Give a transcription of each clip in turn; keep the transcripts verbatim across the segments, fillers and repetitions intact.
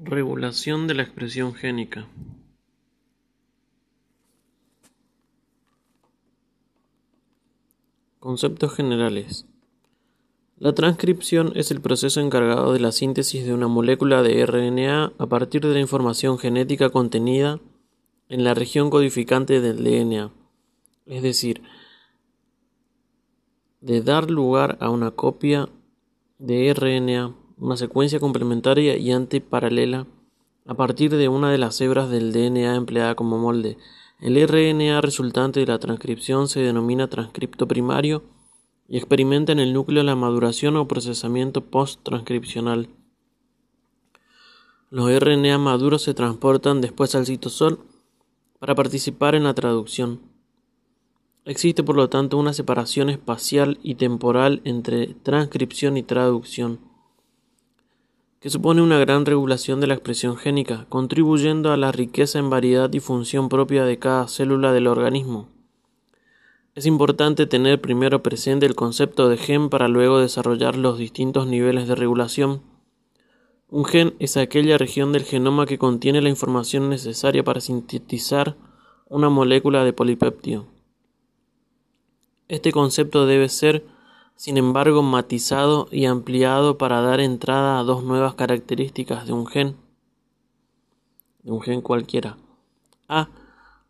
Regulación de la expresión génica. Conceptos generales. La transcripción es el proceso encargado de la síntesis de una molécula de R N A a partir de la información genética contenida en la región codificante del D N A, es decir, de dar lugar a una copia de R N A, una secuencia complementaria y antiparalela a partir de una de las hebras del D N A empleada como molde. El R N A resultante de la transcripción se denomina transcripto primario y experimenta en el núcleo la maduración o procesamiento post-transcripcional. Los R N A maduros se transportan después al citosol para participar en la traducción. Existe por lo tanto una separación espacial y temporal entre transcripción y traducción, que supone una gran regulación de la expresión génica, contribuyendo a la riqueza en variedad y función propia de cada célula del organismo. Es importante tener primero presente el concepto de gen para luego desarrollar los distintos niveles de regulación. Un gen es aquella región del genoma que contiene la información necesaria para sintetizar una molécula de polipéptido. Este concepto debe ser sin embargo matizado y ampliado para dar entrada a dos nuevas características de un gen, de un gen cualquiera. A.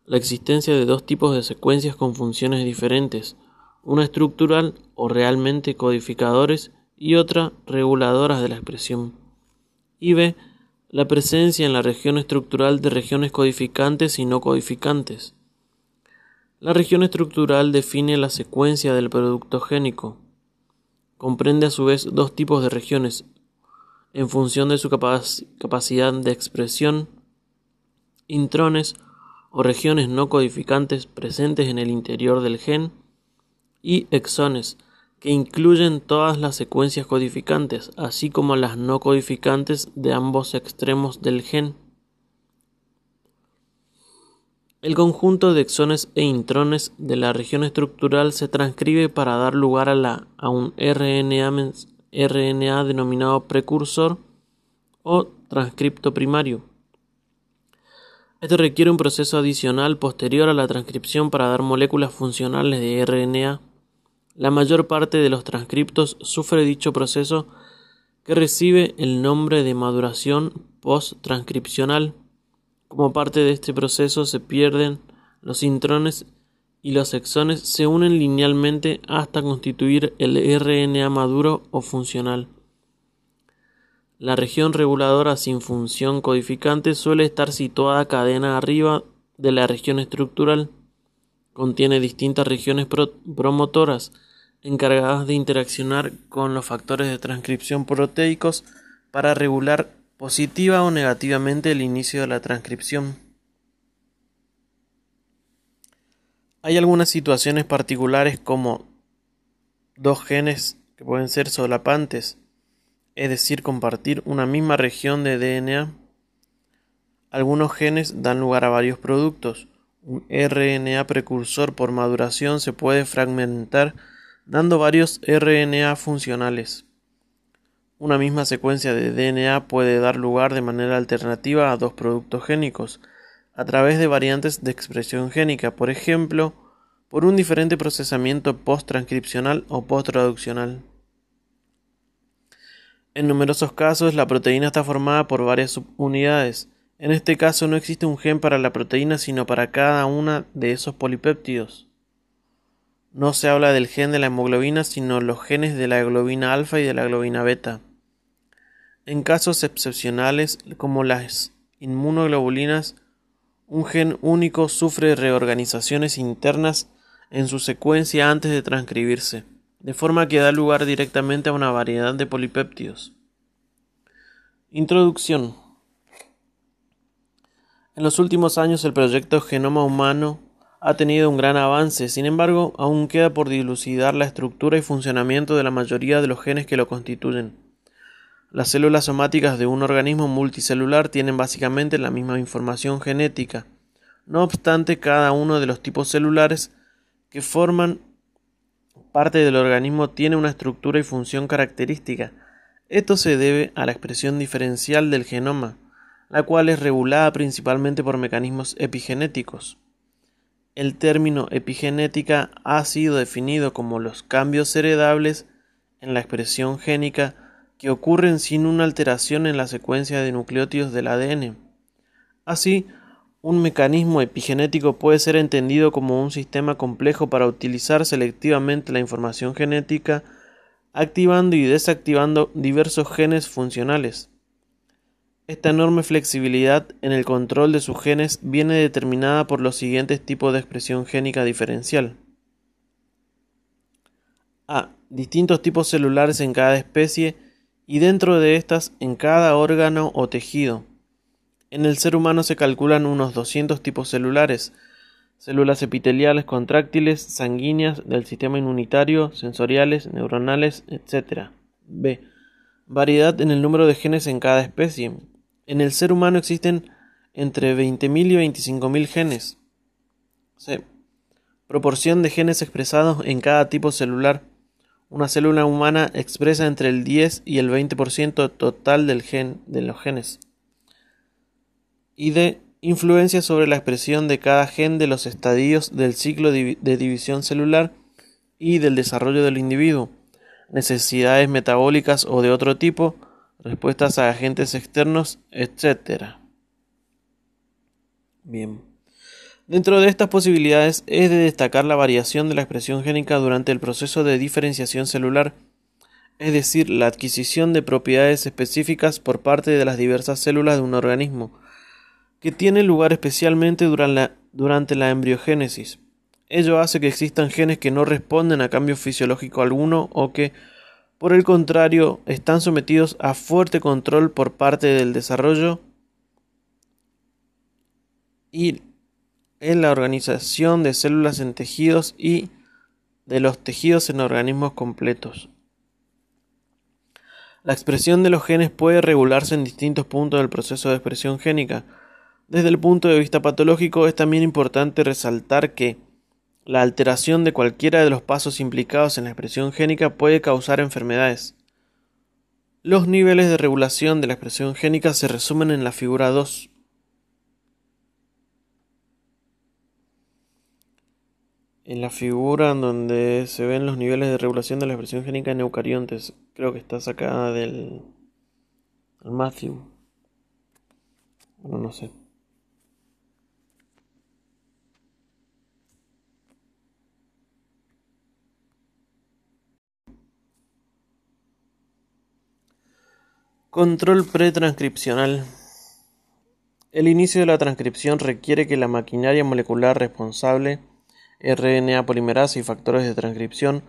La existencia de dos tipos de secuencias con funciones diferentes, una estructural o realmente codificadores y otra reguladoras de la expresión. Y B. La presencia en la región estructural de regiones codificantes y no codificantes. La región estructural define la secuencia del producto génico. Comprende a su vez dos tipos de regiones, en función de su capac- capacidad de expresión: intrones o regiones no codificantes presentes en el interior del gen, y exones, que incluyen todas las secuencias codificantes, así como las no codificantes de ambos extremos del gen. El conjunto de exones e intrones de la región estructural se transcribe para dar lugar a, la, a un R N A, R N A denominado precursor o transcripto primario. Este requiere un proceso adicional posterior a la transcripción para dar moléculas funcionales de R N A. La mayor parte de los transcriptos sufre dicho proceso, que recibe el nombre de maduración post-transcripcional. Como parte de este proceso se pierden los intrones y los exones se unen linealmente hasta constituir el R N A maduro o funcional. La región reguladora sin función codificante suele estar situada cadena arriba de la región estructural. Contiene distintas regiones pro- promotoras encargadas de interaccionar con los factores de transcripción proteicos para regular positiva o negativamente el inicio de la transcripción. Hay algunas situaciones particulares, como dos genes que pueden ser solapantes, es decir, compartir una misma región de D N A. Algunos genes dan lugar a varios productos. Un R N A precursor por maduración se puede fragmentar dando varios R N A funcionales. Una misma secuencia de D N A puede dar lugar de manera alternativa a dos productos génicos, a través de variantes de expresión génica, por ejemplo, por un diferente procesamiento post-transcripcional o post-traduccional. En numerosos casos, la proteína está formada por varias subunidades. En este caso, no existe un gen para la proteína, sino para cada una de esos polipéptidos. No se habla del gen de la hemoglobina, sino los genes de la globina alfa y de la globina beta. En casos excepcionales, como las inmunoglobulinas, un gen único sufre reorganizaciones internas en su secuencia antes de transcribirse, de forma que da lugar directamente a una variedad de polipéptidos. Introducción. En los últimos años, el proyecto Genoma Humano ha tenido un gran avance. Sin embargo, aún queda por dilucidar la estructura y funcionamiento de la mayoría de los genes que lo constituyen. Las células somáticas de un organismo multicelular tienen básicamente la misma información genética. No obstante, cada uno de los tipos celulares que forman parte del organismo tiene una estructura y función característica. Esto se debe a la expresión diferencial del genoma, la cual es regulada principalmente por mecanismos epigenéticos. El término epigenética ha sido definido como los cambios heredables en la expresión génica que ocurren sin una alteración en la secuencia de nucleótidos del A D N. Así, un mecanismo epigenético puede ser entendido como un sistema complejo para utilizar selectivamente la información genética, activando y desactivando diversos genes funcionales. Esta enorme flexibilidad en el control de sus genes viene determinada por los siguientes tipos de expresión génica diferencial. A. Distintos tipos celulares en cada especie y dentro de estas en cada órgano o tejido. En el ser humano se calculan unos doscientos tipos celulares, células epiteliales contráctiles, sanguíneas, del sistema inmunitario, sensoriales, neuronales, etcétera. B. Variedad en el número de genes en cada especie. En el ser humano existen entre veinte mil y veinticinco mil genes. C. Proporción de genes expresados en cada tipo celular. Una célula humana expresa entre el diez y el veinte por ciento total del gen, de los genes. Y D. Influencia sobre la expresión de cada gen de los estadios del ciclo de división celular y del desarrollo del individuo, necesidades metabólicas o de otro tipo, respuestas a agentes externos, etcétera. Bien. Dentro de estas posibilidades es de destacar la variación de la expresión génica durante el proceso de diferenciación celular, es decir, la adquisición de propiedades específicas por parte de las diversas células de un organismo, que tiene lugar especialmente durante la, durante la embriogénesis. Ello hace que existan genes que no responden a cambio fisiológico alguno o que, por el contrario, están sometidos a fuerte control por parte del desarrollo y en la organización de células en tejidos y de los tejidos en organismos completos. La expresión de los genes puede regularse en distintos puntos del proceso de expresión génica. Desde el punto de vista patológico, es también importante resaltar que la alteración de cualquiera de los pasos implicados en la expresión génica puede causar enfermedades. Los niveles de regulación de la expresión génica se resumen en la figura dos. En la figura en donde se ven los niveles de regulación de la expresión génica en eucariontes, creo que está sacada del Matthew. Bueno, no sé. Control pretranscripcional. El inicio de la transcripción requiere que la maquinaria molecular responsable, R N A polimerasa y factores de transcripción,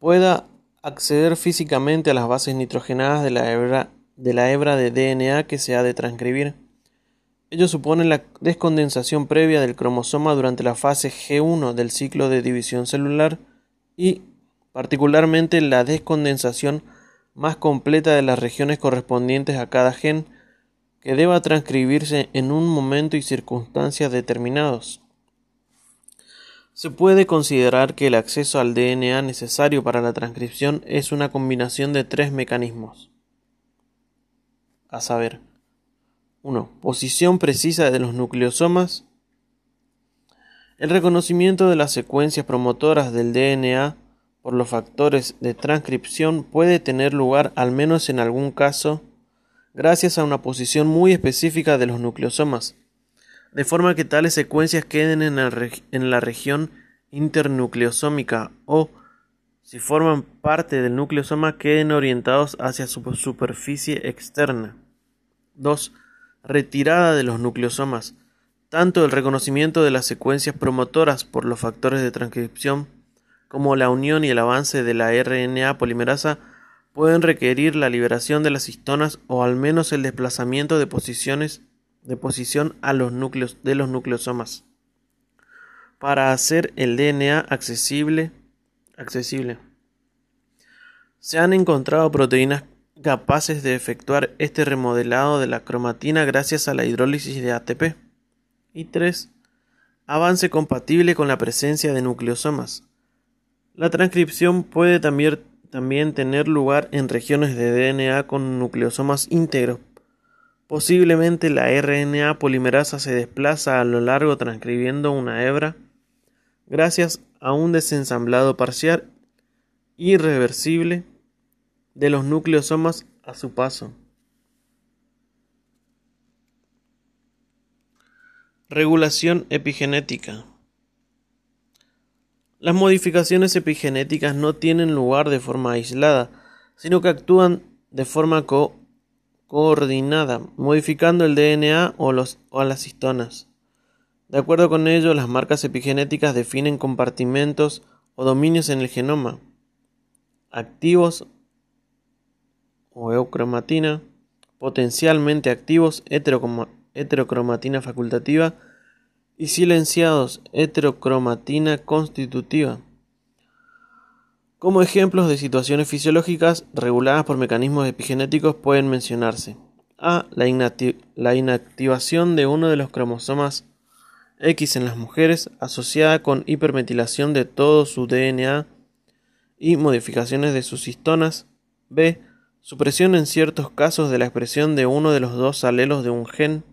pueda acceder físicamente a las bases nitrogenadas de la hebra de, la hebra de D N A que se ha de transcribir. Ello supone la descondensación previa del cromosoma durante la fase G uno del ciclo de división celular y, particularmente, la descondensación más completa de las regiones correspondientes a cada gen que deba transcribirse en un momento y circunstancias determinados. Se puede considerar que el acceso al D N A necesario para la transcripción es una combinación de tres mecanismos, a saber: uno. Posición precisa de los nucleosomas, el reconocimiento de las secuencias promotoras del D N A por los factores de transcripción puede tener lugar, al menos en algún caso, gracias a una posición muy específica de los nucleosomas, de forma que tales secuencias queden en la, reg- en la región internucleosómica o, si forman parte del nucleosoma, queden orientados hacia su superficie externa. dos. Retirada de los nucleosomas. Tanto el reconocimiento de las secuencias promotoras por los factores de transcripción como la unión y el avance de la R N A polimerasa pueden requerir la liberación de las histonas o al menos el desplazamiento de posiciones de posición a los núcleos de los nucleosomas para hacer el D N A accesible. accesible. Se han encontrado proteínas capaces de efectuar este remodelado de la cromatina gracias a la hidrólisis de A T P. Y tres. Avance compatible con la presencia de nucleosomas. La transcripción puede también, también tener lugar en regiones de D N A con nucleosomas íntegros, Posiblemente la R N A polimerasa se desplaza a lo largo transcribiendo una hebra gracias a un desensamblado parcial irreversible de los nucleosomas a su paso. Regulación epigenética. Las modificaciones epigenéticas no tienen lugar de forma aislada, sino que actúan de forma co- coordinada, modificando el D N A o, los, o las histonas. De acuerdo con ello, las marcas epigenéticas definen compartimentos o dominios en el genoma, activos o eucromatina, potencialmente activos, heterocromatina, heterocromatina facultativa y silenciados, heterocromatina constitutiva, como ejemplos de situaciones fisiológicas reguladas por mecanismos epigenéticos pueden mencionarse a la, inactiv- la inactivación de uno de los cromosomas X en las mujeres asociada con hipermetilación de todo su D N A y modificaciones de sus histonas, b. supresión en ciertos casos de la expresión de uno de los dos alelos de un gen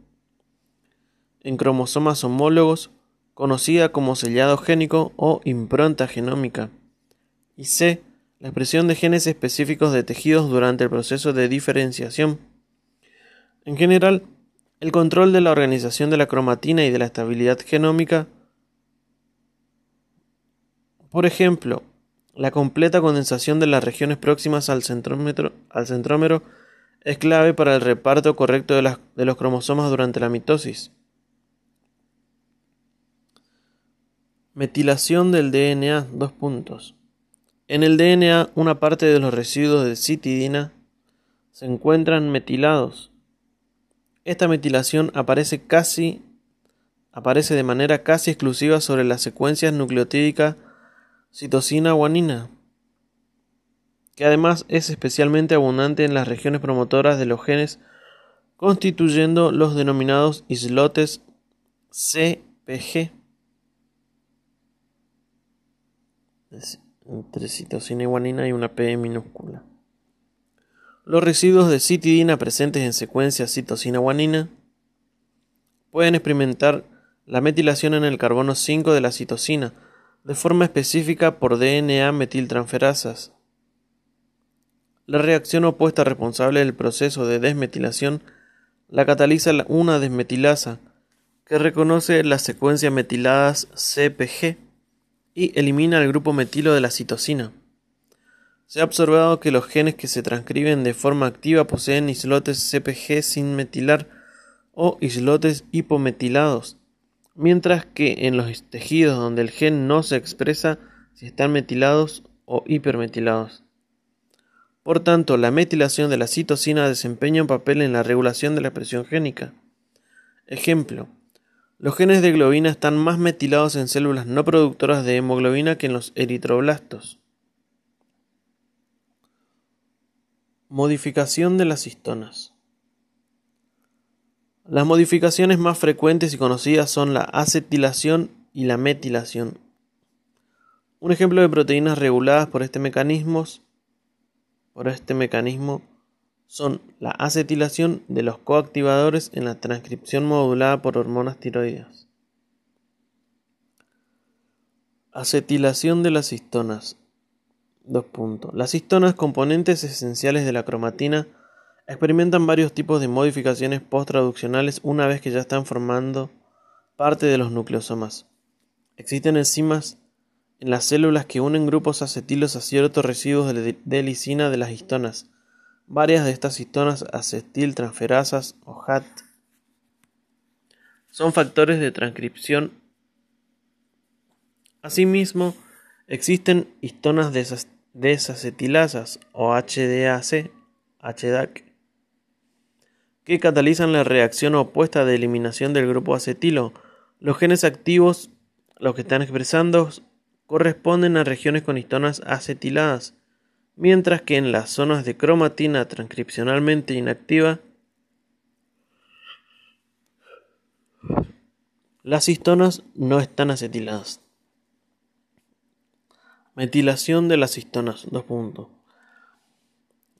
en cromosomas homólogos, conocida como sellado génico o impronta genómica, y c. la expresión de genes específicos de tejidos durante el proceso de diferenciación. En general, el control de la organización de la cromatina y de la estabilidad genómica, por ejemplo, la completa condensación de las regiones próximas al centrómero, al centrómero es clave para el reparto correcto de, las, de los cromosomas durante la mitosis. Metilación del D N A, dos puntos. En el D N A, una parte de los residuos de citidina se encuentran metilados. Esta metilación aparece, casi, aparece de manera casi exclusiva sobre las secuencias nucleotídicas citosina-guanina, que además es especialmente abundante en las regiones promotoras de los genes, constituyendo los denominados islotes C P G. Entre citosina y guanina hay una P minúscula. Los residuos de citidina presentes en secuencia citosina-guanina pueden experimentar la metilación en el carbono cinco de la citosina, de forma específica por D N A metiltransferasas. La reacción opuesta responsable del proceso de desmetilación la cataliza una desmetilasa, que reconoce las secuencias metiladas C P G y elimina el grupo metilo de la citosina. Se ha observado que los genes que se transcriben de forma activa poseen islotes C P G sin metilar o islotes hipometilados, mientras que en los tejidos donde el gen no se expresa si están metilados o hipermetilados. Por tanto, la metilación de la citosina desempeña un papel en la regulación de la expresión génica. Ejemplo: los genes de globina están más metilados en células no productoras de hemoglobina que en los eritroblastos. Modificación de las histonas. Las modificaciones más frecuentes y conocidas son la acetilación y la metilación. Un ejemplo de proteínas reguladas por este mecanismo, por este mecanismo son la acetilación de los coactivadores en la transcripción modulada por hormonas tiroideas. Acetilación de las histonas. Dos puntos. Las histonas, componentes esenciales de la cromatina, experimentan varios tipos de modificaciones post-traduccionales una vez que ya están formando parte de los nucleosomas. Existen enzimas en las células que unen grupos acetilos a ciertos residuos de lisina de las histonas. Varias de estas histonas acetiltransferasas o H A T son factores de transcripción. Asimismo, existen histonas des- desacetilasas o H D A C, H D A C que catalizan la reacción opuesta de eliminación del grupo acetilo. Los genes activos, los que están expresando, corresponden a regiones con histonas acetiladas, mientras que en las zonas de cromatina transcripcionalmente inactiva, las histonas no están acetiladas. Metilación de las histonas, dos puntos.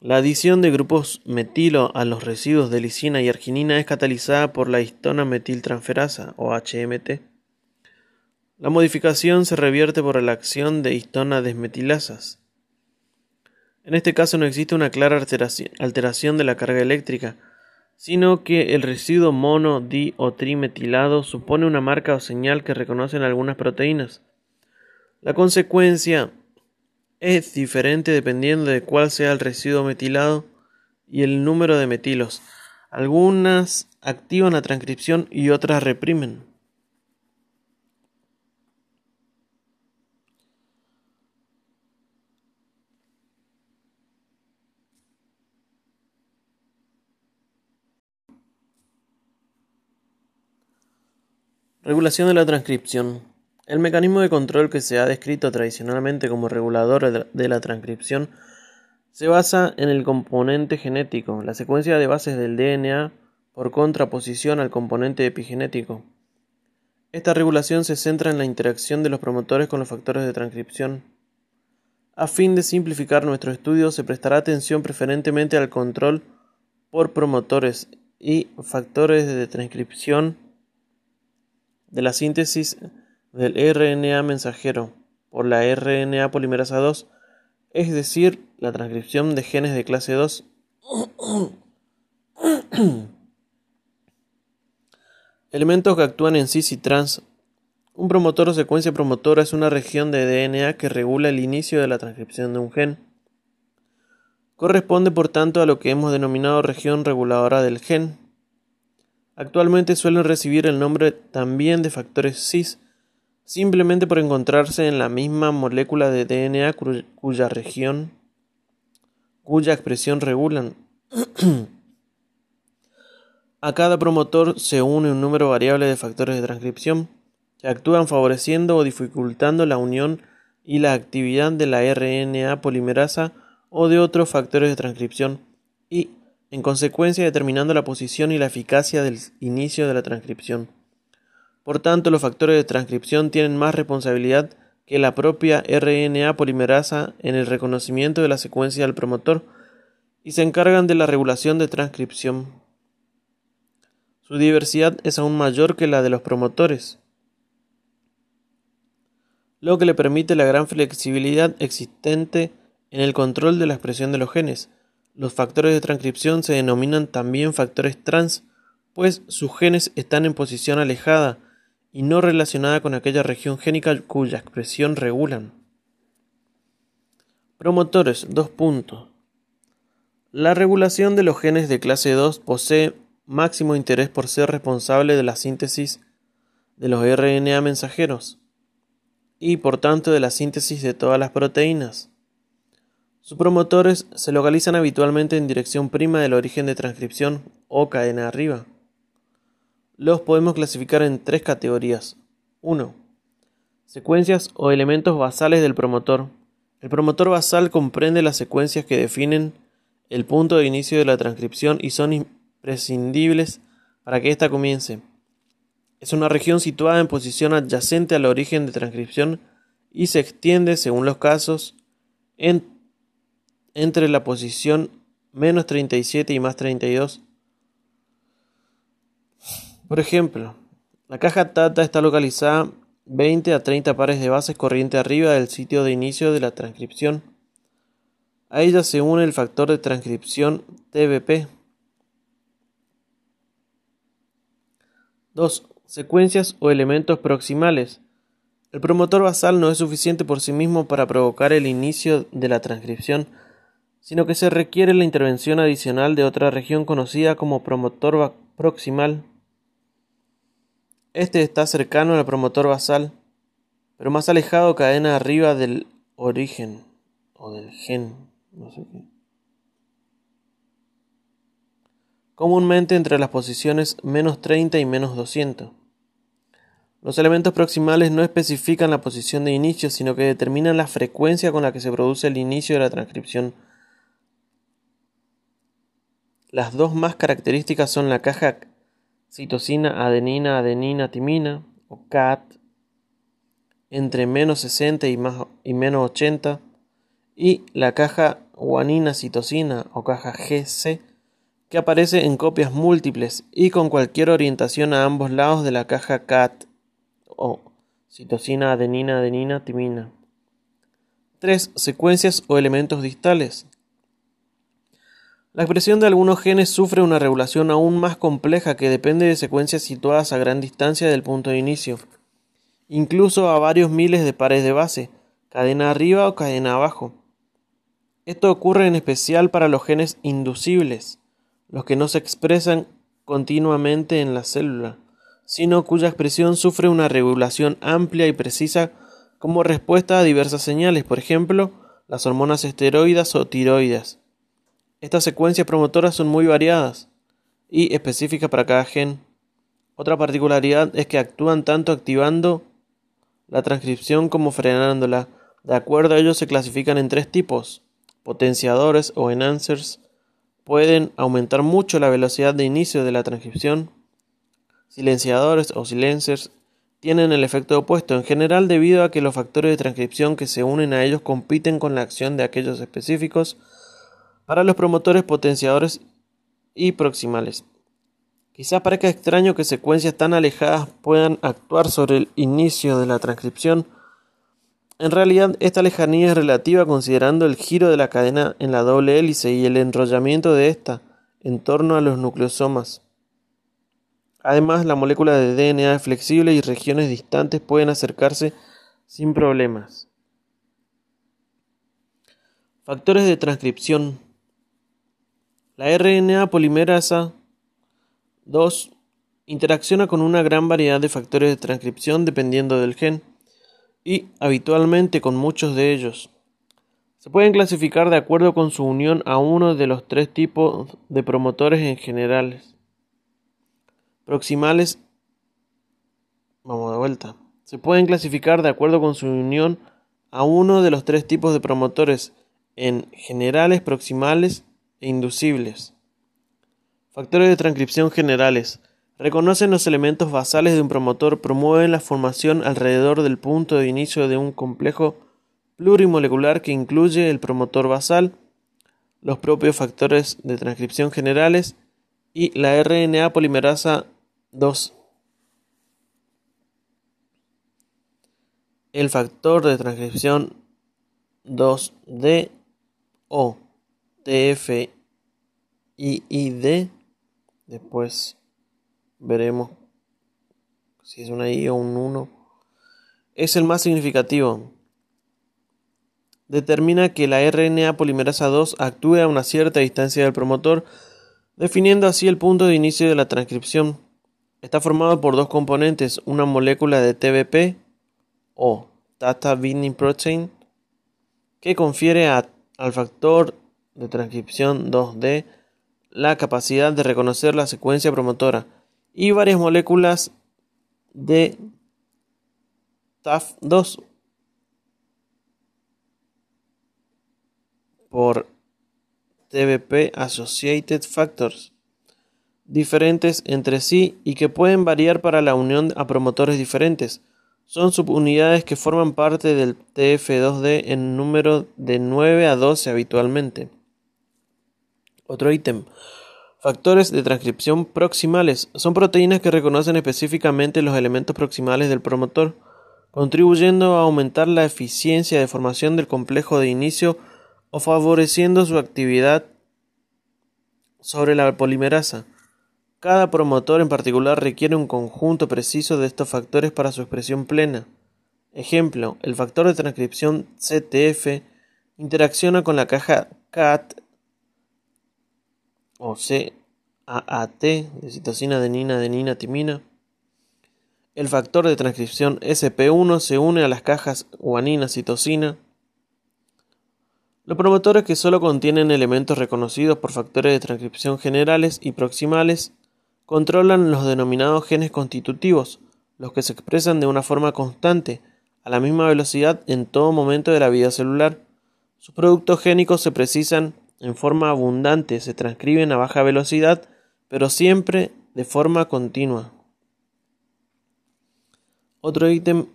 La adición de grupos metilo a los residuos de lisina y arginina es catalizada por la histona metiltransferasa o H M T. La modificación se revierte por la acción de histona desmetilasas. En este caso no existe una clara alteración de la carga eléctrica, sino que el residuo mono, di o trimetilado supone una marca o señal que reconocen algunas proteínas. La consecuencia es diferente dependiendo de cuál sea el residuo metilado y el número de metilos. Algunas activan la transcripción y otras reprimen. Regulación de la transcripción. El mecanismo de control que se ha descrito tradicionalmente como regulador de la transcripción se basa en el componente genético, la secuencia de bases del D N A por contraposición al componente epigenético. Esta regulación se centra en la interacción de los promotores con los factores de transcripción. A fin de simplificar nuestro estudio, se prestará atención preferentemente al control por promotores y factores de transcripción de la síntesis del R N A mensajero por la R N A polimerasa dos, es decir, la transcripción de genes de clase dos. Elementos que actúan en cis y trans. Un promotor o secuencia promotora es una región de D N A que regula el inicio de la transcripción de un gen. Corresponde, por tanto, a lo que hemos denominado región reguladora del gen. Actualmente suelen recibir el nombre también de factores cis, simplemente por encontrarse en la misma molécula de D N A cuya región, cuya expresión regulan. A cada promotor se une un número variable de factores de transcripción que actúan favoreciendo o dificultando la unión y la actividad de la R N A polimerasa o de otros factores de transcripción y, en consecuencia, determinando la posición y la eficacia del inicio de la transcripción. Por tanto, los factores de transcripción tienen más responsabilidad que la propia R N A polimerasa en el reconocimiento de la secuencia del promotor y se encargan de la regulación de transcripción. Su diversidad es aún mayor que la de los promotores, lo que le permite la gran flexibilidad existente en el control de la expresión de los genes. Los factores de transcripción se denominan también factores trans, pues sus genes están en posición alejada y no relacionada con aquella región génica cuya expresión regulan. Promotores, dos puntos. La regulación de los genes de clase dos posee máximo interés por ser responsable de la síntesis de los R N A mensajeros y, por tanto, de la síntesis de todas las proteínas. Sus promotores se localizan habitualmente en dirección prima del origen de transcripción o cadena arriba. Los podemos clasificar en tres categorías. uno. Secuencias o elementos basales del promotor. El promotor basal comprende las secuencias que definen el punto de inicio de la transcripción y son imprescindibles para que ésta comience. Es una región situada en posición adyacente al origen de transcripción y se extiende, según los casos, en entre la posición menos treinta y siete y más treinta y dos. Por ejemplo, la caja Tata está localizada veinte a treinta pares de bases corriente arriba del sitio de inicio de la transcripción. A ella se une el factor de transcripción T B P. dos. Secuencias o elementos proximales. El promotor basal no es suficiente por sí mismo para provocar el inicio de la transcripción, sino que se requiere la intervención adicional de otra región conocida como promotor proximal. Este está cercano al promotor basal, pero más alejado cadena arriba del origen o del gen. No sé qué. Comúnmente entre las posiciones menos treinta y menos doscientos. Los elementos proximales no especifican la posición de inicio, sino que determinan la frecuencia con la que se produce el inicio de la transcripción. Las dos más características son la caja citosina, adenina, adenina, timina o C A T entre menos sesenta y, más, y menos ochenta y la caja guanina-citosina o caja G C, que aparece en copias múltiples y con cualquier orientación a ambos lados de la caja C A T o citosina, adenina, adenina, timina. tres. Secuencias o elementos distales. La expresión de algunos genes sufre una regulación aún más compleja que depende de secuencias situadas a gran distancia del punto de inicio, incluso a varios miles de pares de base, cadena arriba o cadena abajo. Esto ocurre en especial para los genes inducibles, los que no se expresan continuamente en la célula, sino cuya expresión sufre una regulación amplia y precisa como respuesta a diversas señales, por ejemplo, las hormonas esteroides o tiroides. Estas secuencias promotoras son muy variadas y específicas para cada gen. Otra particularidad es que actúan tanto activando la transcripción como frenándola. De acuerdo a ello, se clasifican en tres tipos: potenciadores o enhancers. Pueden aumentar mucho la velocidad de inicio de la transcripción. Silenciadores o silencers tienen el efecto opuesto, en general debido a que los factores de transcripción que se unen a ellos compiten con la acción de aquellos específicos para los promotores potenciadores y proximales. Quizás parezca extraño que secuencias tan alejadas puedan actuar sobre el inicio de la transcripción. En realidad, esta lejanía es relativa considerando el giro de la cadena en la doble hélice y el enrollamiento de ésta en torno a los nucleosomas. Además, la molécula de D N A es flexible y regiones distantes pueden acercarse sin problemas. Factores de transcripción. La R N A polimerasa dos interacciona con una gran variedad de factores de transcripción dependiendo del gen y habitualmente con muchos de ellos. Se pueden clasificar de acuerdo con su unión a uno de los tres tipos de promotores en general. Proximales. Vamos de vuelta. Se pueden clasificar de acuerdo con su unión a uno de los tres tipos de promotores en generales, proximales e inducibles. Factores de transcripción generales. Reconocen los elementos basales de un promotor, promueven la formación alrededor del punto de inicio de un complejo plurimolecular que incluye el promotor basal, los propios factores de transcripción generales y la R N A polimerasa dos. El factor de transcripción dos D o T F I I D, después veremos si es una I o un uno, es el más significativo. Determina que la R N A polimerasa dos actúe a una cierta distancia del promotor, definiendo así el punto de inicio de la transcripción. Está formado por dos componentes, una molécula de T B P o Tata Binding Protein, que confiere a, al factor de transcripción dos D la capacidad de reconocer la secuencia promotora, y varias moléculas de T A F dos por T B P Associated Factors, diferentes entre sí y que pueden variar para la unión a promotores diferentes. Son subunidades que forman parte del T F dos D en número de nueve a doce habitualmente. Otro ítem. Factores de transcripción proximales. Son proteínas que reconocen específicamente los elementos proximales del promotor, contribuyendo a aumentar la eficiencia de formación del complejo de inicio o favoreciendo su actividad sobre la polimerasa. Cada promotor en particular requiere un conjunto preciso de estos factores para su expresión plena. Ejemplo, el factor de transcripción C T F interacciona con la caja C A T o C A A T de citosina, adenina, adenina, timina. El factor de transcripción S P uno se une a las cajas guanina, citosina. Los promotores que solo contienen elementos reconocidos por factores de transcripción generales y proximales controlan los denominados genes constitutivos, los que se expresan de una forma constante, a la misma velocidad en todo momento de la vida celular. Sus productos génicos se precisan en forma abundante, se transcriben a baja velocidad, pero siempre de forma continua. Otro ítem,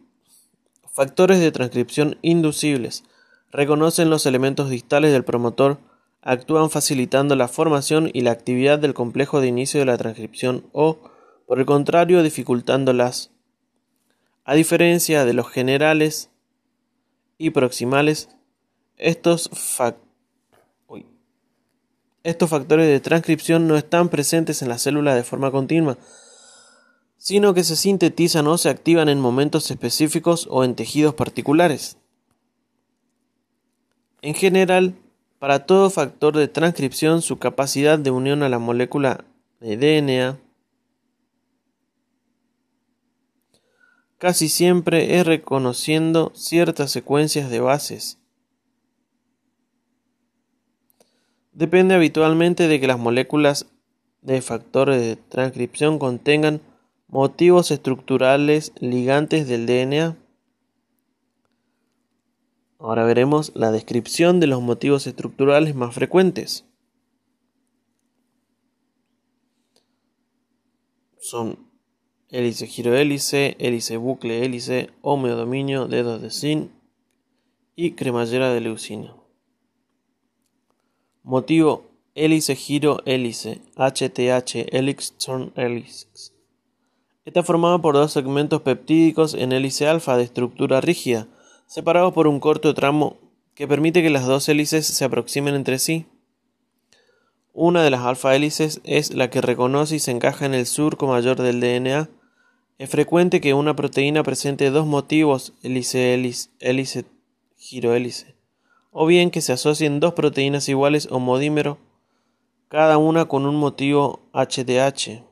factores de transcripción inducibles. reconocen los elementos distales del promotor, actúan facilitando la formación y la actividad del complejo de inicio de la transcripción o, por el contrario, dificultándolas. A diferencia de los generales y proximales, estos, fac- Uy. estos factores de transcripción no están presentes en la célula de forma continua, sino que se sintetizan o se activan en momentos específicos o en tejidos particulares. En general, para todo factor de transcripción, su capacidad de unión a la molécula de D N A casi siempre es reconociendo ciertas secuencias de bases. Depende habitualmente de que las moléculas de factores de transcripción contengan motivos estructurales ligantes del D N A. Ahora veremos la descripción de los motivos estructurales más frecuentes. Son hélice girohélice, hélice bucle hélice, homeodominio, dedos de zinc y cremallera de leucina. Motivo hélice girohélice, H T H, helix turn helix. Está formado por dos segmentos peptídicos en hélice alfa de estructura rígida, separados por un corto tramo que permite que las dos hélices se aproximen entre sí. Una de las alfa hélices es la que reconoce y se encaja en el surco mayor del D N A. Es frecuente que una proteína presente dos motivos hélice-hélice, hélice-girohélice, o bien que se asocien dos proteínas iguales o modímero, cada una con un motivo H T H.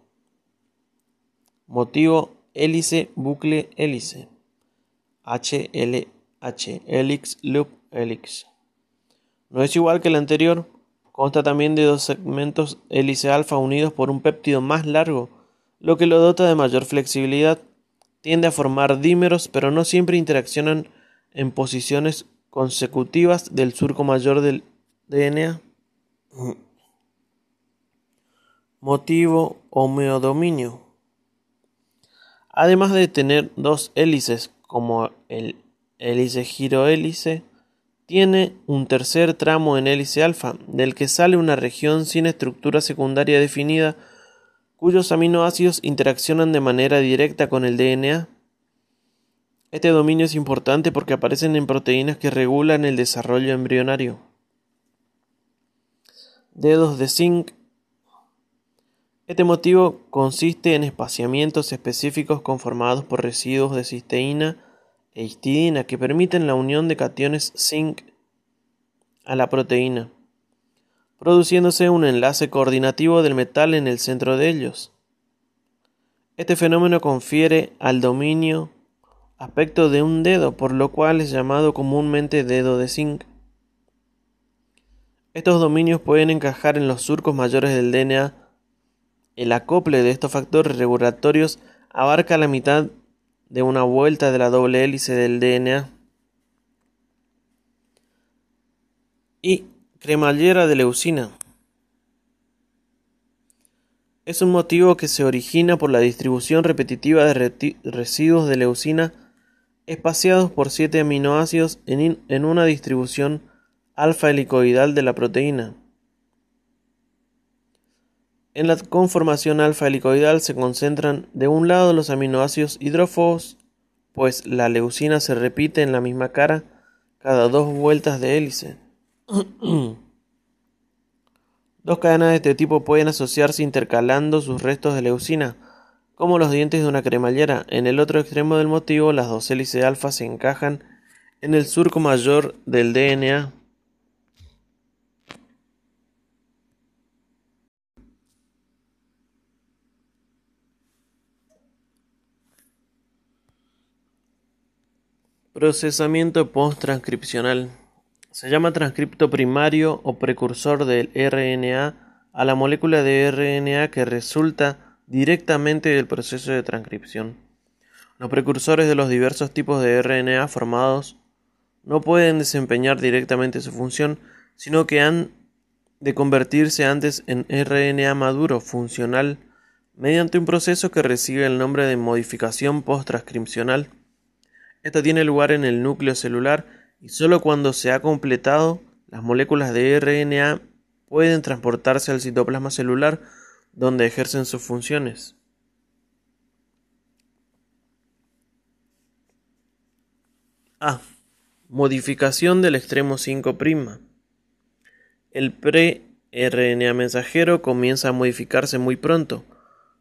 Motivo hélice-bucle-hélice, H L H. H. Helix loop helix. No es igual que el anterior, consta también de dos segmentos hélice alfa unidos por un péptido más largo, lo que lo dota de mayor flexibilidad. Tiende a formar dímeros, pero no siempre interaccionan en posiciones consecutivas del surco mayor del D N A. Motivo homeodominio. Además de tener dos hélices, como el hélice girohélice, tiene un tercer tramo en hélice alfa, del que sale una región sin estructura secundaria definida, cuyos aminoácidos interaccionan de manera directa con el D N A. Este dominio es importante porque aparecen en proteínas que regulan el desarrollo embrionario. Dedos de zinc. Este motivo consiste en espaciamientos específicos conformados por residuos de cisteína e histidina que permiten la unión de cationes zinc a la proteína, produciéndose un enlace coordinativo del metal en el centro de ellos. Este fenómeno confiere al dominio aspecto de un dedo, por lo cual es llamado comúnmente dedo de zinc. Estos dominios pueden encajar en los surcos mayores del D N A. El acople de estos factores regulatorios abarca la mitad de una vuelta de la doble hélice del D N A. Y cremallera de leucina. Es un motivo que se origina por la distribución repetitiva de reti- residuos de leucina espaciados por siete aminoácidos en, in- en una distribución alfa-helicoidal de la proteína. En la conformación alfa-helicoidal se concentran de un lado los aminoácidos hidrófobos, pues la leucina se repite en la misma cara cada dos vueltas de hélice. Dos cadenas de este tipo pueden asociarse intercalando sus restos de leucina, como los dientes de una cremallera. En el otro extremo del motivo, las dos hélices alfa se encajan en el surco mayor del D N A. Procesamiento post-transcripcional. Se llama transcripto primario o precursor del R N A a la molécula de R N A que resulta directamente del proceso de transcripción. Los precursores de los diversos tipos de R N A formados no pueden desempeñar directamente su función, sino que han de convertirse antes en R N A maduro funcional mediante un proceso que recibe el nombre de modificación post-transcripcional. Esto tiene lugar en el núcleo celular y solo cuando se ha completado, las moléculas de R N A pueden transportarse al citoplasma celular donde ejercen sus funciones. A. Modificación del extremo cinco'. El pre-R N A mensajero comienza a modificarse muy pronto,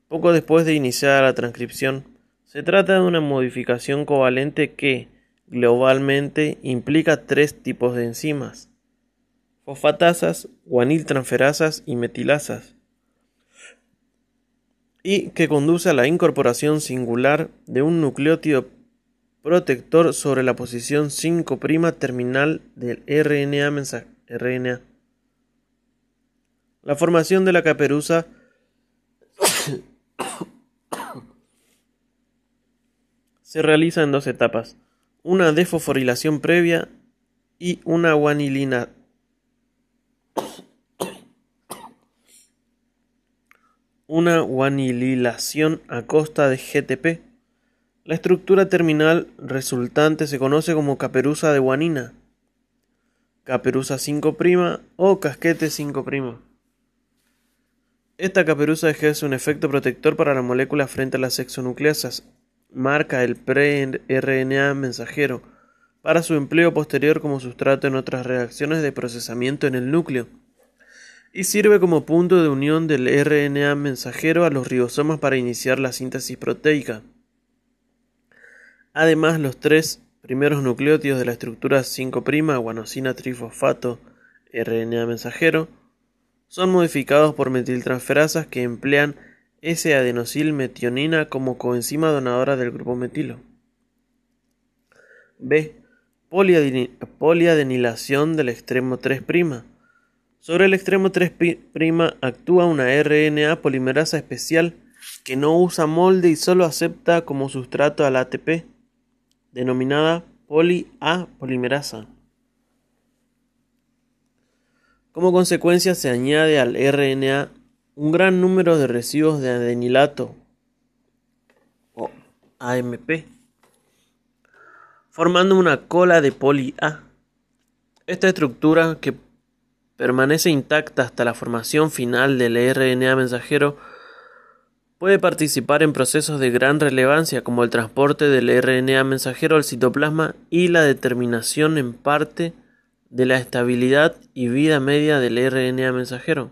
poco después de iniciar la transcripción. Se trata de una modificación covalente que, globalmente, implica tres tipos de enzimas: fosfatasas, guaniltransferasas y metilasas, y que conduce a la incorporación singular de un nucleótido protector sobre la posición cinco' terminal del R N A mensajero. La formación de la caperuza se realiza en dos etapas: una desfosforilación previa y una guanilina. Una guanililación a costa de G T P. La estructura terminal resultante se conoce como caperuza de guanina, caperuza cinco' o casquete cinco'. Esta caperuza ejerce un efecto protector para la molécula frente a las exonucleasas, marca el pre-R N A mensajero, para su empleo posterior como sustrato en otras reacciones de procesamiento en el núcleo, y sirve como punto de unión del R N A mensajero a los ribosomas para iniciar la síntesis proteica. Además, los tres primeros nucleótidos de la estructura cinco', guanosina trifosfato R N A mensajero, son modificados por metiltransferasas que emplean S-adenosilmetionina como coenzima donadora del grupo metilo. B. Poliadenilación del extremo tres'. Sobre el extremo tres' actúa una R N A polimerasa especial que no usa molde y solo acepta como sustrato al A T P, denominada poli-A polimerasa. Como consecuencia, se añade al R N A un gran número de residuos de adenilato o A M P, formando una cola de poli-A. Esta estructura, que permanece intacta hasta la formación final del R N A mensajero, puede participar en procesos de gran relevancia como el transporte del R N A mensajero al citoplasma y la determinación en parte de la estabilidad y vida media del R N A mensajero.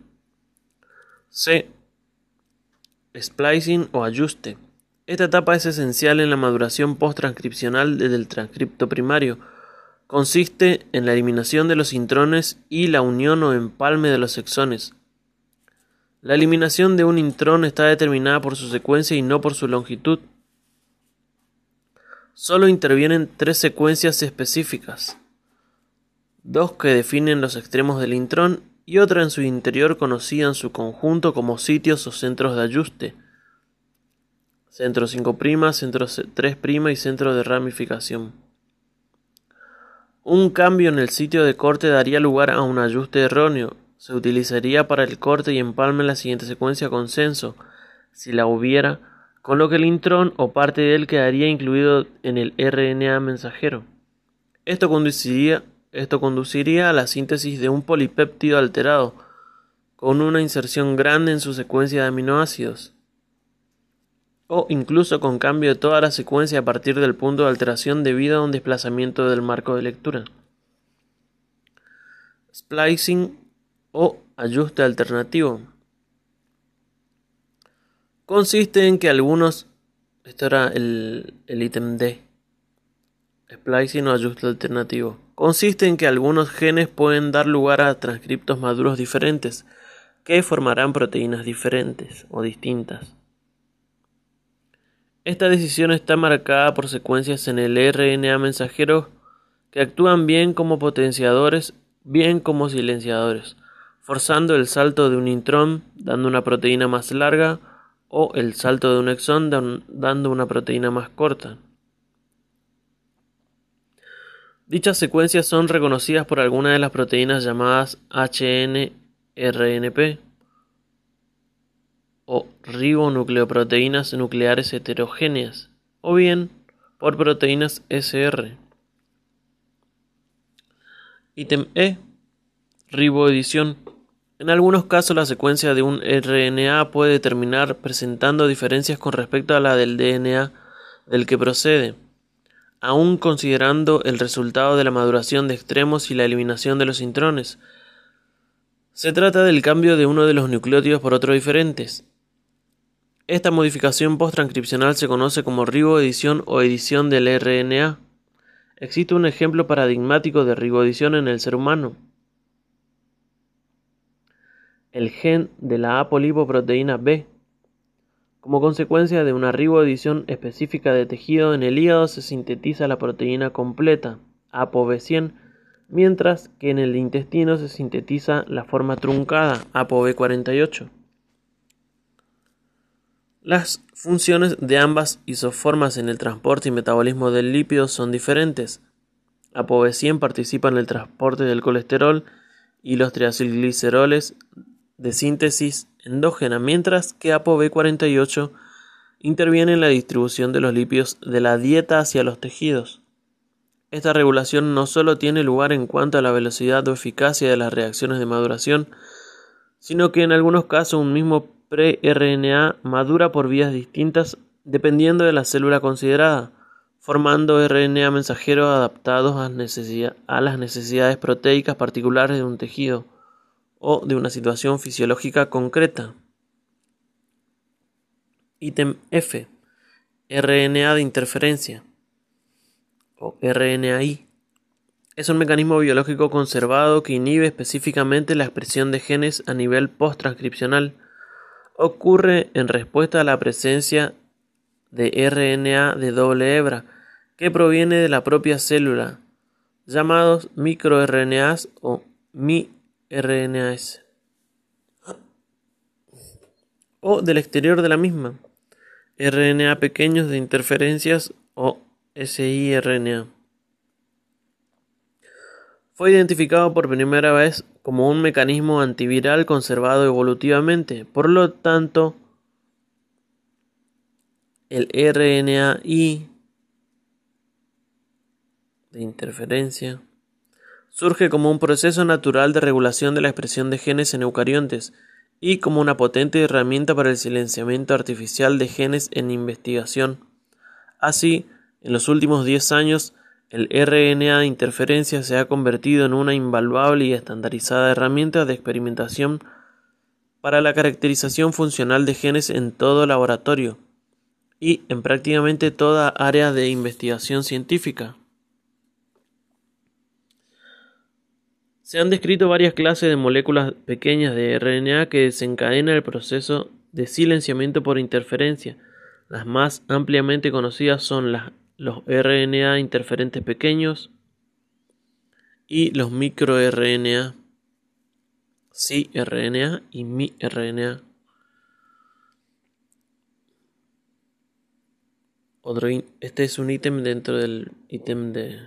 C. Splicing o ajuste. Esta etapa es esencial en la maduración post-transcripcional del transcripto primario. Consiste en la eliminación de los intrones y la unión o empalme de los exones. La eliminación de un intrón está determinada por su secuencia y no por su longitud. Solo intervienen tres secuencias específicas: dos que definen los extremos del intrón y otra en su interior, conocida en su conjunto como sitios o centros de ajuste: centro cinco', centro tres' y centro de ramificación. Un cambio en el sitio de corte daría lugar a un ajuste erróneo. Se utilizaría para el corte y empalme la siguiente secuencia consenso, si la hubiera, con lo que el intrón o parte de él quedaría incluido en el R N A mensajero. Esto conduciría Esto conduciría a la síntesis de un polipéptido alterado, con una inserción grande en su secuencia de aminoácidos, o incluso con cambio de toda la secuencia a partir del punto de alteración debido a un desplazamiento del marco de lectura. Splicing o ajuste alternativo consiste en que algunos... Esto era el ítem D. Splicing o ajuste alternativo consiste en que algunos genes pueden dar lugar a transcriptos maduros diferentes, que formarán proteínas diferentes o distintas. Esta decisión está marcada por secuencias en el R N A mensajero que actúan bien como potenciadores, bien como silenciadores, forzando el salto de un intrón, dando una proteína más larga, o el salto de un exón, dando una proteína más corta. Dichas secuencias son reconocidas por alguna de las proteínas llamadas H N R N P o ribonucleoproteínas nucleares heterogéneas, o bien por proteínas S R. Ítem E. Riboedición. En algunos casos, la secuencia de un R N A puede terminar presentando diferencias con respecto a la del D N A del que procede, aún considerando el resultado de la maduración de extremos y la eliminación de los intrones. Se trata del cambio de uno de los nucleótidos por otro diferentes. Esta modificación post-transcripcional se conoce como riboedición o edición del R N A. Existe un ejemplo paradigmático de riboedición en el ser humano. El gen de la apolipoproteína B. Como consecuencia de una riboedición específica de tejido en el hígado se sintetiza la proteína completa, ApoB cien, mientras que en el intestino se sintetiza la forma truncada, ApoB cuarenta y ocho. Las funciones de ambas isoformas en el transporte y metabolismo del lípido son diferentes. ApoB cien participa en el transporte del colesterol y los triacilgliceroles de síntesis endógena, mientras que ApoB cuarenta y ocho interviene en la distribución de los lípidos de la dieta hacia los tejidos. Esta regulación no solo tiene lugar en cuanto a la velocidad o eficacia de las reacciones de maduración, sino que en algunos casos un mismo pre-R N A madura por vías distintas dependiendo de la célula considerada, formando R N A mensajeros adaptados a, necesidad, a las necesidades proteicas particulares de un tejido o de una situación fisiológica concreta. Ítem F. R N A de interferencia o R N A I. Es un mecanismo biológico conservado que inhibe específicamente la expresión de genes a nivel post-transcripcional. Ocurre en respuesta a la presencia de R N A de doble hebra que proviene de la propia célula, llamados microRNAs o miRNAs, o del exterior de la misma, R N A pequeños de interferencias o siRNA. Fue identificado por primera vez como un mecanismo antiviral conservado evolutivamente. Por lo tanto, el R N A I de interferencia surge como un proceso natural de regulación de la expresión de genes en eucariontes y como una potente herramienta para el silenciamiento artificial de genes en investigación. Así, en los últimos diez años, el R N A de interferencia se ha convertido en una invaluable y estandarizada herramienta de experimentación para la caracterización funcional de genes en todo laboratorio y en prácticamente toda área de investigación científica. Se han descrito varias clases de moléculas pequeñas de R N A que desencadena el proceso de silenciamiento por interferencia. Las más ampliamente conocidas son las los R N A interferentes pequeños y los microRNA, siRNA y miRNA. Otro este es un ítem dentro del ítem de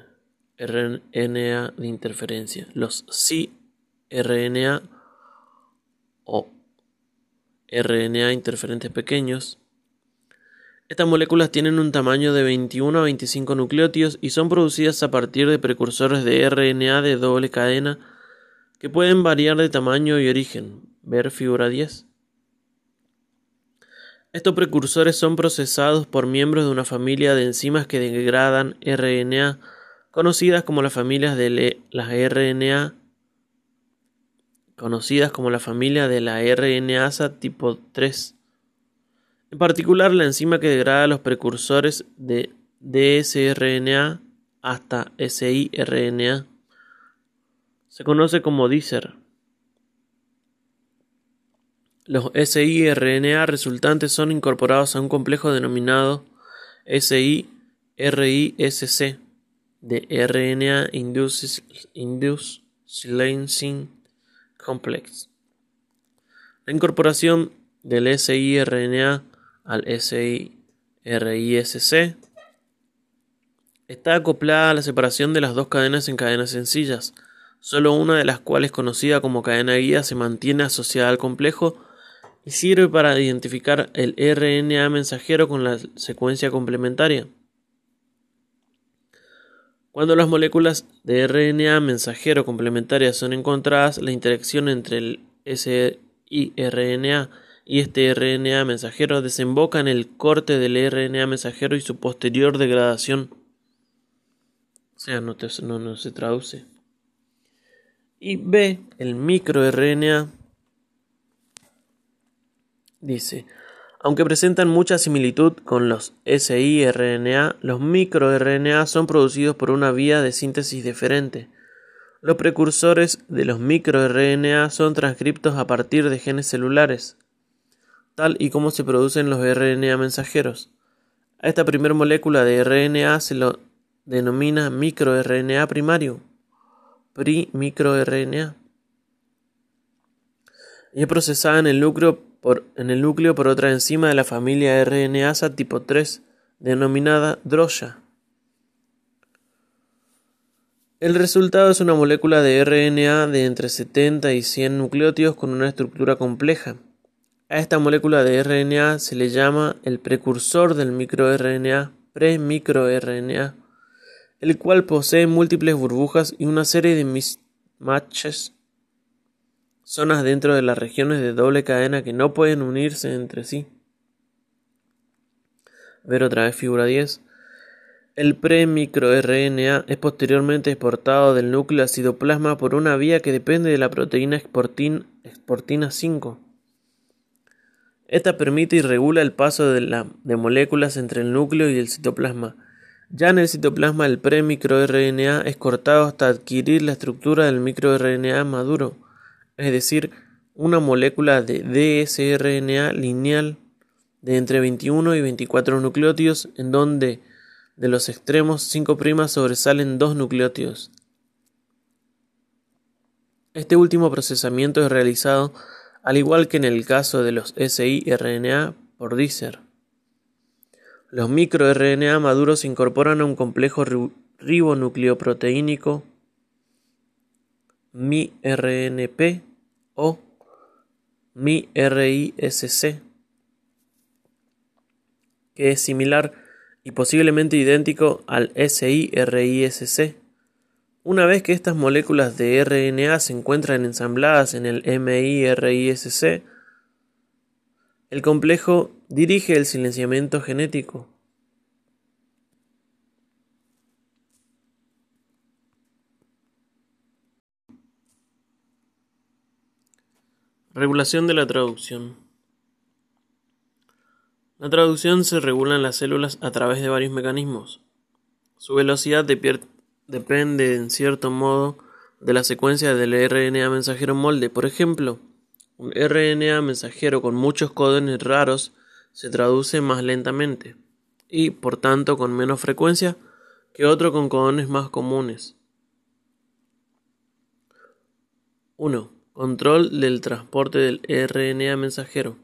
R N A de interferencia. Los siRNA o R N A interferentes pequeños. Estas moléculas tienen un tamaño de veintiuno a veinticinco nucleótidos y son producidas a partir de precursores de R N A de doble cadena que pueden variar de tamaño y origen. Ver figura diez. Estos precursores son procesados por miembros de una familia de enzimas que degradan R N A, conocidas como las familias de las RNA conocidas como la familia de la RNasa tipo tres. En particular, la enzima que degrada los precursores de dsRNA hasta siRNA se conoce como díser. Los siRNA resultantes son incorporados a un complejo denominado siRISC de R N A Induced Silencing Complex. La incorporación del siRNA al siRISC está acoplada a la separación de las dos cadenas en cadenas sencillas, solo una de las cuales, conocida como cadena guía, se mantiene asociada al complejo y sirve para identificar el R N A mensajero con la secuencia complementaria. Cuando las moléculas de R N A mensajero complementarias son encontradas, la interacción entre el siRNA y este R N A mensajero desemboca en el corte del R N A mensajero y su posterior degradación. O sea, no, te, no, no se traduce. Y B, el microRNA, dice: aunque presentan mucha similitud con los siRNA, los microRNA son producidos por una vía de síntesis diferente. Los precursores de los microRNA son transcriptos a partir de genes celulares, tal y como se producen los R N A mensajeros. A esta primera molécula de R N A se lo denomina microRNA primario, pri-microRNA, y es procesada en el núcleo Por, en el núcleo por otra enzima de la familia RNasa tipo tres, denominada Droya. El resultado es una molécula de R N A de entre setenta y cien nucleótidos con una estructura compleja. A esta molécula de R N A se le llama el precursor del microRNA, pre-microRNA, el cual posee múltiples burbujas y una serie de mismatches, zonas dentro de las regiones de doble cadena que no pueden unirse entre sí. Ver otra vez figura diez. El pre-microRNA es posteriormente exportado del núcleo a citoplasma por una vía que depende de la proteína exportin, exportina cinco. Esta permite y regula el paso de, la, de moléculas entre el núcleo y el citoplasma. Ya en el citoplasma, el pre-microRNA es cortado hasta adquirir la estructura del microRNA maduro, es decir, una molécula de dsRNA lineal de entre veintiuno y veinticuatro nucleótidos, en donde de los extremos cinco' sobresalen dos nucleótidos. Este último procesamiento es realizado, al igual que en el caso de los siRNA, por dícer. Los microRNA maduros se incorporan a un complejo ribonucleoproteínico miRNP o miRISC, que es similar y posiblemente idéntico al siRISC. Una vez que estas moléculas de R N A se encuentran ensambladas en el miRISC, el complejo dirige el silenciamiento genético. Regulación de la traducción. La traducción se regula en las células a través de varios mecanismos. Su velocidad de depende, en cierto modo, de la secuencia del R N A mensajero molde. Por ejemplo, un R N A mensajero con muchos codones raros se traduce más lentamente y, por tanto, con menos frecuencia que otro con codones más comunes. uno. Control del transporte del R N A mensajero.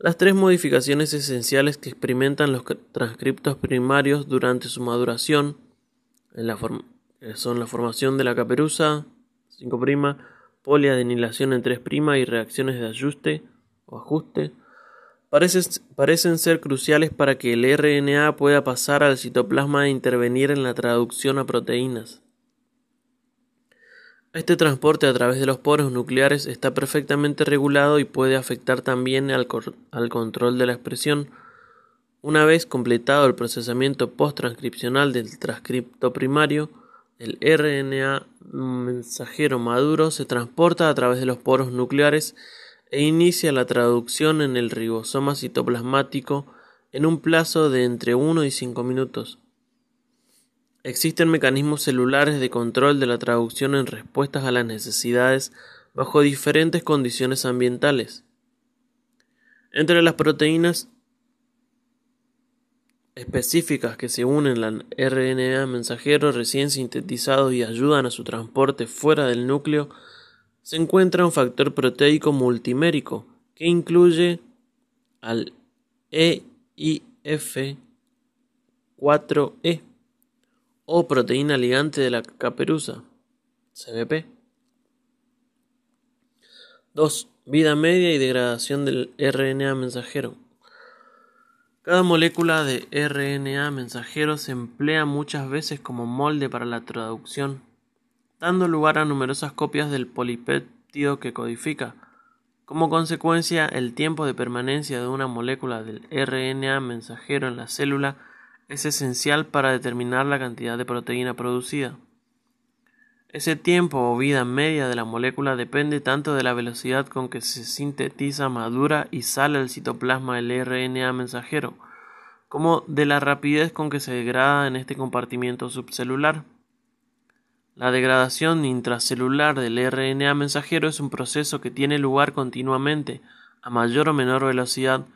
Las tres modificaciones esenciales que experimentan los transcriptos primarios durante su maduración en la son la formación de la caperuza cinco', poliadenilación en tres' y reacciones de ajuste o ajuste parecen, parecen ser cruciales para que el R N A pueda pasar al citoplasma e intervenir en la traducción a proteínas. Este transporte a través de los poros nucleares está perfectamente regulado y puede afectar también al, al control de la expresión. Una vez completado el procesamiento post-transcripcional del transcripto primario, el R N A mensajero maduro se transporta a través de los poros nucleares e inicia la traducción en el ribosoma citoplasmático en un plazo de entre uno y cinco minutos. Existen mecanismos celulares de control de la traducción en respuestas a las necesidades bajo diferentes condiciones ambientales. Entre las proteínas específicas que se unen al R N A mensajero recién sintetizados y ayudan a su transporte fuera del núcleo, se encuentra un factor proteico multimérico que incluye al E I F cuatro E. o proteína ligante de la caperuza, C B P. dos. Vida media y degradación del R N A mensajero. Cada molécula de R N A mensajero se emplea muchas veces como molde para la traducción, dando lugar a numerosas copias del polipéptido que codifica. Como consecuencia, el tiempo de permanencia de una molécula del R N A mensajero en la célula es esencial para determinar la cantidad de proteína producida. Ese tiempo o vida media de la molécula depende tanto de la velocidad con que se sintetiza, madura y sale al citoplasma el R N A mensajero, como de la rapidez con que se degrada en este compartimiento subcelular. La degradación intracelular del R N A mensajero es un proceso que tiene lugar continuamente, a mayor o menor velocidad,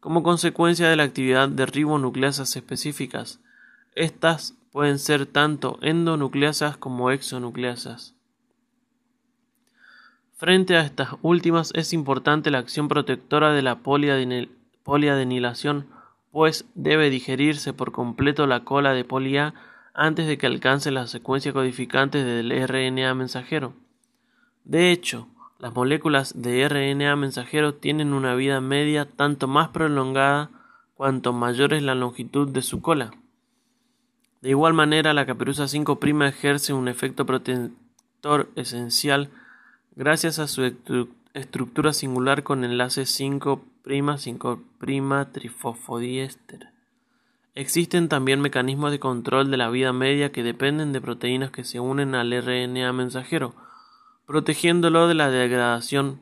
como consecuencia de la actividad de ribonucleasas específicas. Estas pueden ser tanto endonucleasas como exonucleasas. Frente a estas últimas es importante la acción protectora de la poliadenilación, pues debe digerirse por completo la cola de poli A antes de que alcance las secuencias codificantes del R N A mensajero. De hecho, las moléculas de R N A mensajero tienen una vida media tanto más prolongada cuanto mayor es la longitud de su cola. De igual manera, la caperuza cinco' ejerce un efecto protector esencial gracias a su estructura singular con enlace cinco' cinco' trifosfodiéster. Existen también mecanismos de control de la vida media que dependen de proteínas que se unen al R N A mensajero, protegiéndolo de la degradación,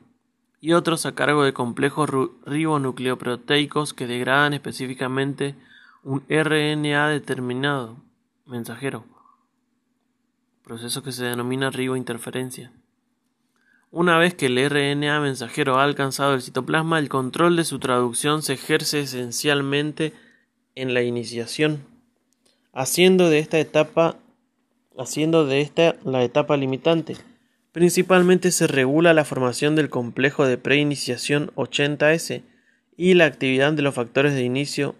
y otros a cargo de complejos ribonucleoproteicos que degradan específicamente un R N A determinado mensajero, proceso que se denomina ribointerferencia. Una vez que el R N A mensajero ha alcanzado el citoplasma, el control de su traducción se ejerce esencialmente en la iniciación, haciendo de esta etapa, haciendo de esta la etapa limitante. Principalmente se regula la formación del complejo de preiniciación ochenta ese y la actividad de los factores de inicio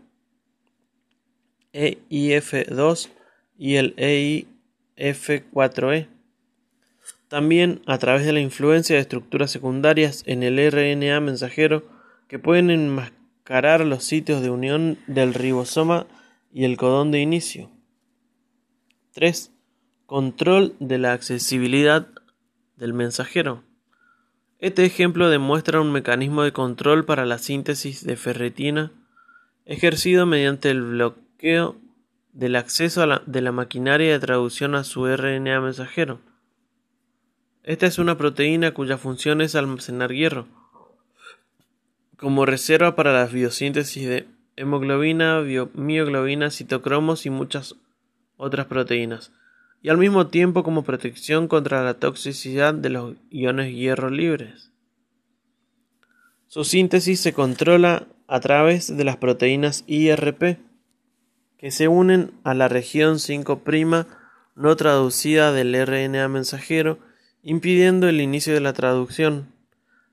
E I F dos y el E I F cuatro E. También a través de la influencia de estructuras secundarias en el R N A mensajero que pueden enmascarar los sitios de unión del ribosoma y el codón de inicio. tres. Control de la accesibilidad del mensajero. Este ejemplo demuestra un mecanismo de control para la síntesis de ferritina ejercido mediante el bloqueo del acceso a la, de la maquinaria de traducción a su R N A mensajero. Esta es una proteína cuya función es almacenar hierro como reserva para la biosíntesis de hemoglobina, bio, mioglobina, citocromos y muchas otras proteínas, y al mismo tiempo como protección contra la toxicidad de los iones hierro libres. Su síntesis se controla a través de las proteínas I R P, que se unen a la región cinco' no traducida del R N A mensajero, impidiendo el inicio de la traducción.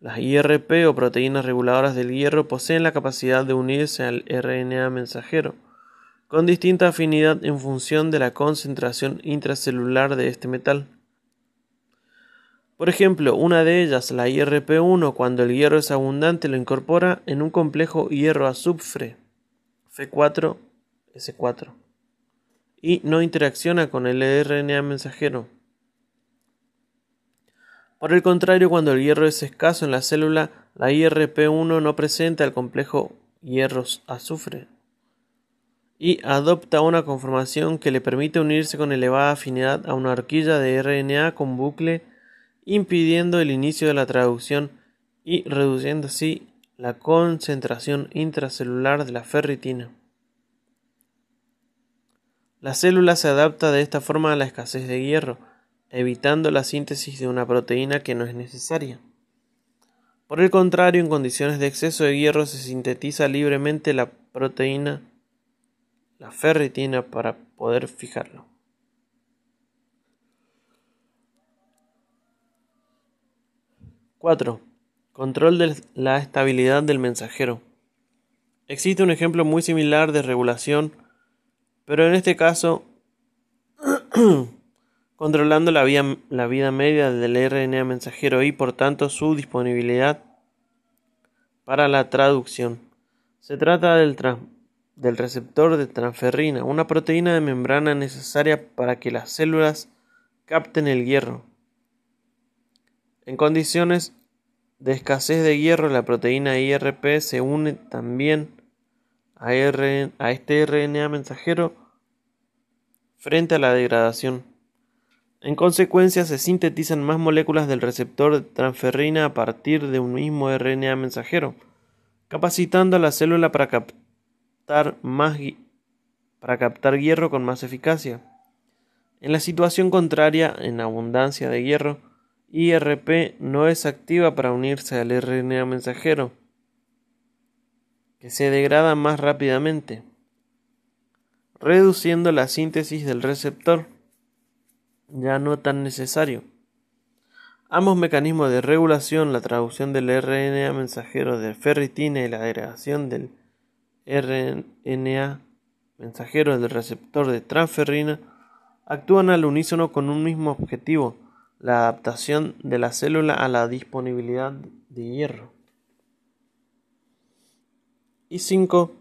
Las I R P o proteínas reguladoras del hierro poseen la capacidad de unirse al R N A mensajero, con distinta afinidad en función de la concentración intracelular de este metal. Por ejemplo, una de ellas, la I R P uno, cuando el hierro es abundante, lo incorpora en un complejo hierro-azufre, Fe cuatro S cuatro, y no interacciona con el R N A mensajero. Por el contrario, cuando el hierro es escaso en la célula, la I R P uno no presenta el complejo hierro-azufre y adopta una conformación que le permite unirse con elevada afinidad a una horquilla de R N A con bucle, impidiendo el inicio de la traducción y reduciendo así la concentración intracelular de la ferritina. La célula se adapta de esta forma a la escasez de hierro, evitando la síntesis de una proteína que no es necesaria. Por el contrario, en condiciones de exceso de hierro se sintetiza libremente la proteína, la ferritina, para poder fijarlo. cuatro. Control de la estabilidad del mensajero. Existe un ejemplo muy similar de regulación, pero en este caso, controlando la vida, la vida media del R N A mensajero y, por tanto, su disponibilidad para la traducción. Se trata del, tra del receptor de transferrina, una proteína de membrana necesaria para que las células capten el hierro. En condiciones de escasez de hierro, la proteína I R P se une también a este R N A mensajero frente a la degradación. En consecuencia, se sintetizan más moléculas del receptor de transferrina a partir de un mismo R N A mensajero, capacitando a la célula para captar, más, para captar hierro con más eficacia. En la situación contraria, en abundancia de hierro, I R P no es activa para unirse al R N A mensajero, que se degrada más rápidamente, reduciendo la síntesis del receptor, ya no tan necesario. Ambos mecanismos de regulación, la traducción del R N A mensajero de ferritina y la degradación del R N A mensajero del receptor de transferrina, actúan al unísono con un mismo objetivo, la adaptación de la célula a la disponibilidad de hierro. Y cinco.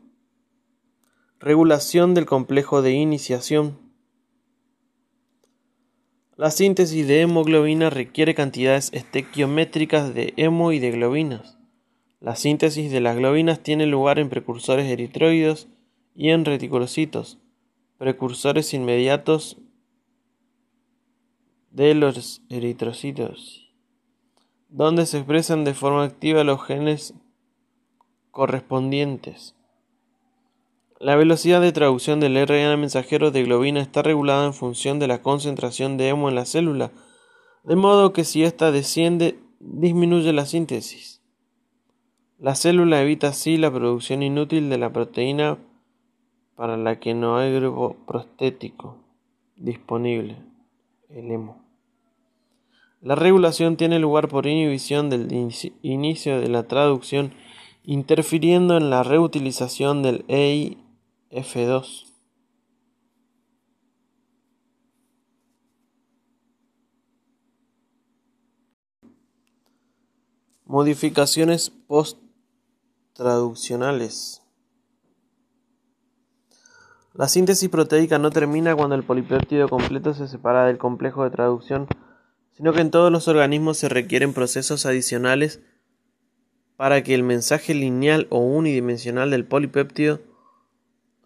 Regulación del complejo de iniciación. La síntesis de hemoglobina requiere cantidades estequiométricas de hemo y de globinas. La síntesis de las globinas tiene lugar en precursores eritroides y en reticulocitos, precursores inmediatos de los eritrocitos, donde se expresan de forma activa los genes correspondientes. La velocidad de traducción del R N A mensajero de globina está regulada en función de la concentración de hemo en la célula, de modo que si ésta desciende, disminuye la síntesis. La célula evita así la producción inútil de la proteína para la que no hay grupo prostético disponible, el hemo. La regulación tiene lugar por inhibición del inicio de la traducción, interfiriendo en la reutilización del E I F dos. Modificaciones post-traduccionales. La síntesis proteica no termina cuando el polipéptido completo se separa del complejo de traducción, sino que en todos los organismos se requieren procesos adicionales para que el mensaje lineal o unidimensional del polipéptido,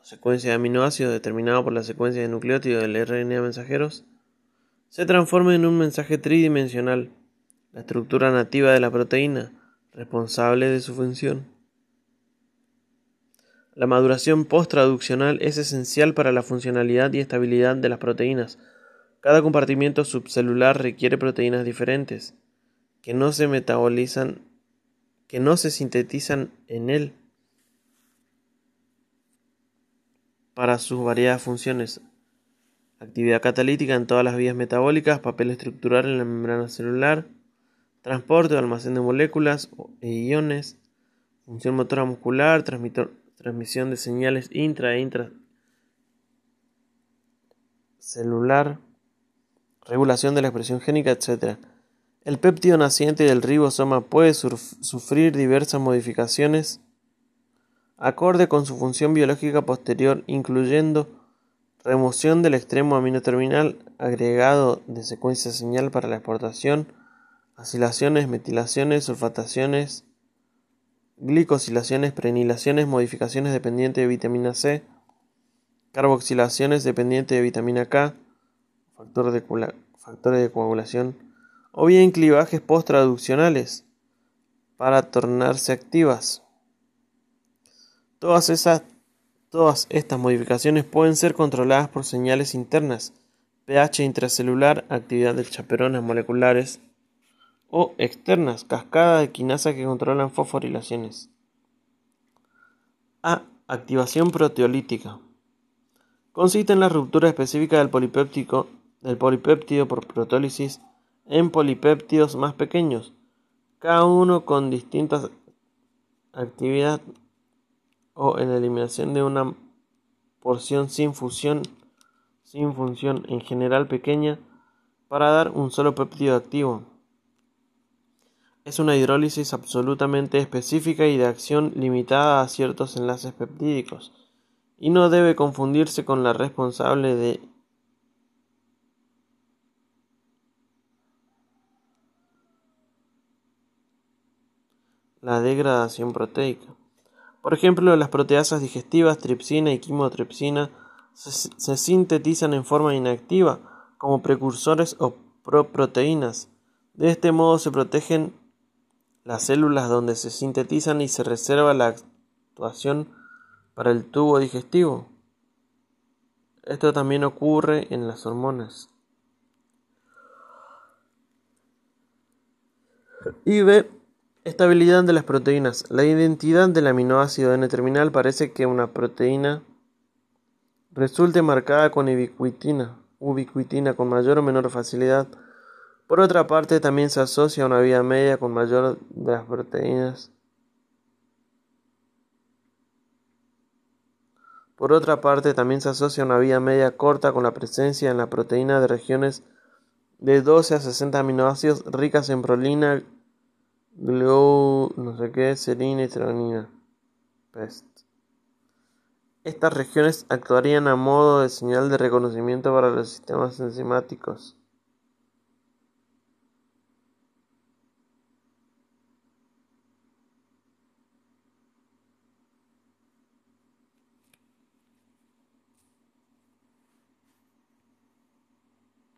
secuencia de aminoácidos determinado por la secuencia de nucleótidos del R N A mensajeros, se transforme en un mensaje tridimensional, la estructura nativa de la proteína, responsable de su función. La maduración post-traduccional es esencial para la funcionalidad y estabilidad de las proteínas. Cada compartimiento subcelular requiere proteínas diferentes, que no se metabolizan que no se sintetizan en él para sus variadas funciones: actividad catalítica en todas las vías metabólicas, papel estructural en la membrana celular, transporte o almacén de moléculas e iones, función motora muscular, transmisión de señales intra e intracelular, regulación de la expresión génica, etcétera. El péptido naciente del ribosoma puede sufrir diversas modificaciones acorde con su función biológica posterior, incluyendo remoción del extremo aminoterminal, agregado de secuencia señal para la exportación, acilaciones, metilaciones, sulfataciones, glicosilaciones, prenilaciones, modificaciones dependientes de vitamina C, carboxilaciones dependientes de vitamina K, factor de coag- factores de coagulación, o bien clivajes post-traduccionales para tornarse activas. Todas, esas, todas estas modificaciones pueden ser controladas por señales internas, pH intracelular, actividad de chaperonas moleculares, o externas, cascada de quinasa que controlan fosforilaciones. A. Activación proteolítica. Consiste en la ruptura específica del, polipéptico, del polipéptido por proteólisis en polipéptidos más pequeños, cada uno con distintas actividad, o en la eliminación de una porción sin fusión, sin función en general pequeña, para dar un solo péptido activo. Es una hidrólisis absolutamente específica y de acción limitada a ciertos enlaces peptídicos, y no debe confundirse con la responsable de la degradación proteica. Por ejemplo, las proteasas digestivas tripsina y quimotripsina se, se sintetizan en forma inactiva como precursores o proproteínas. De este modo se protegen las células donde se sintetizan y se reserva la actuación para el tubo digestivo. Esto también ocurre en las hormonas. Y B. Estabilidad de las proteínas. La identidad del aminoácido N-terminal parece que una proteína resulte marcada con ubiquitina, ubiquitina con mayor o menor facilidad. Por otra parte, también se asocia a una vida media con mayor de las proteínas. Por otra parte, también se asocia a una vida media corta con la presencia en la proteína de regiones de doce a sesenta aminoácidos ricas en prolina, Glow, no sé qué, serina y treonina. Pest. Estas regiones actuarían a modo de señal de reconocimiento para los sistemas enzimáticos.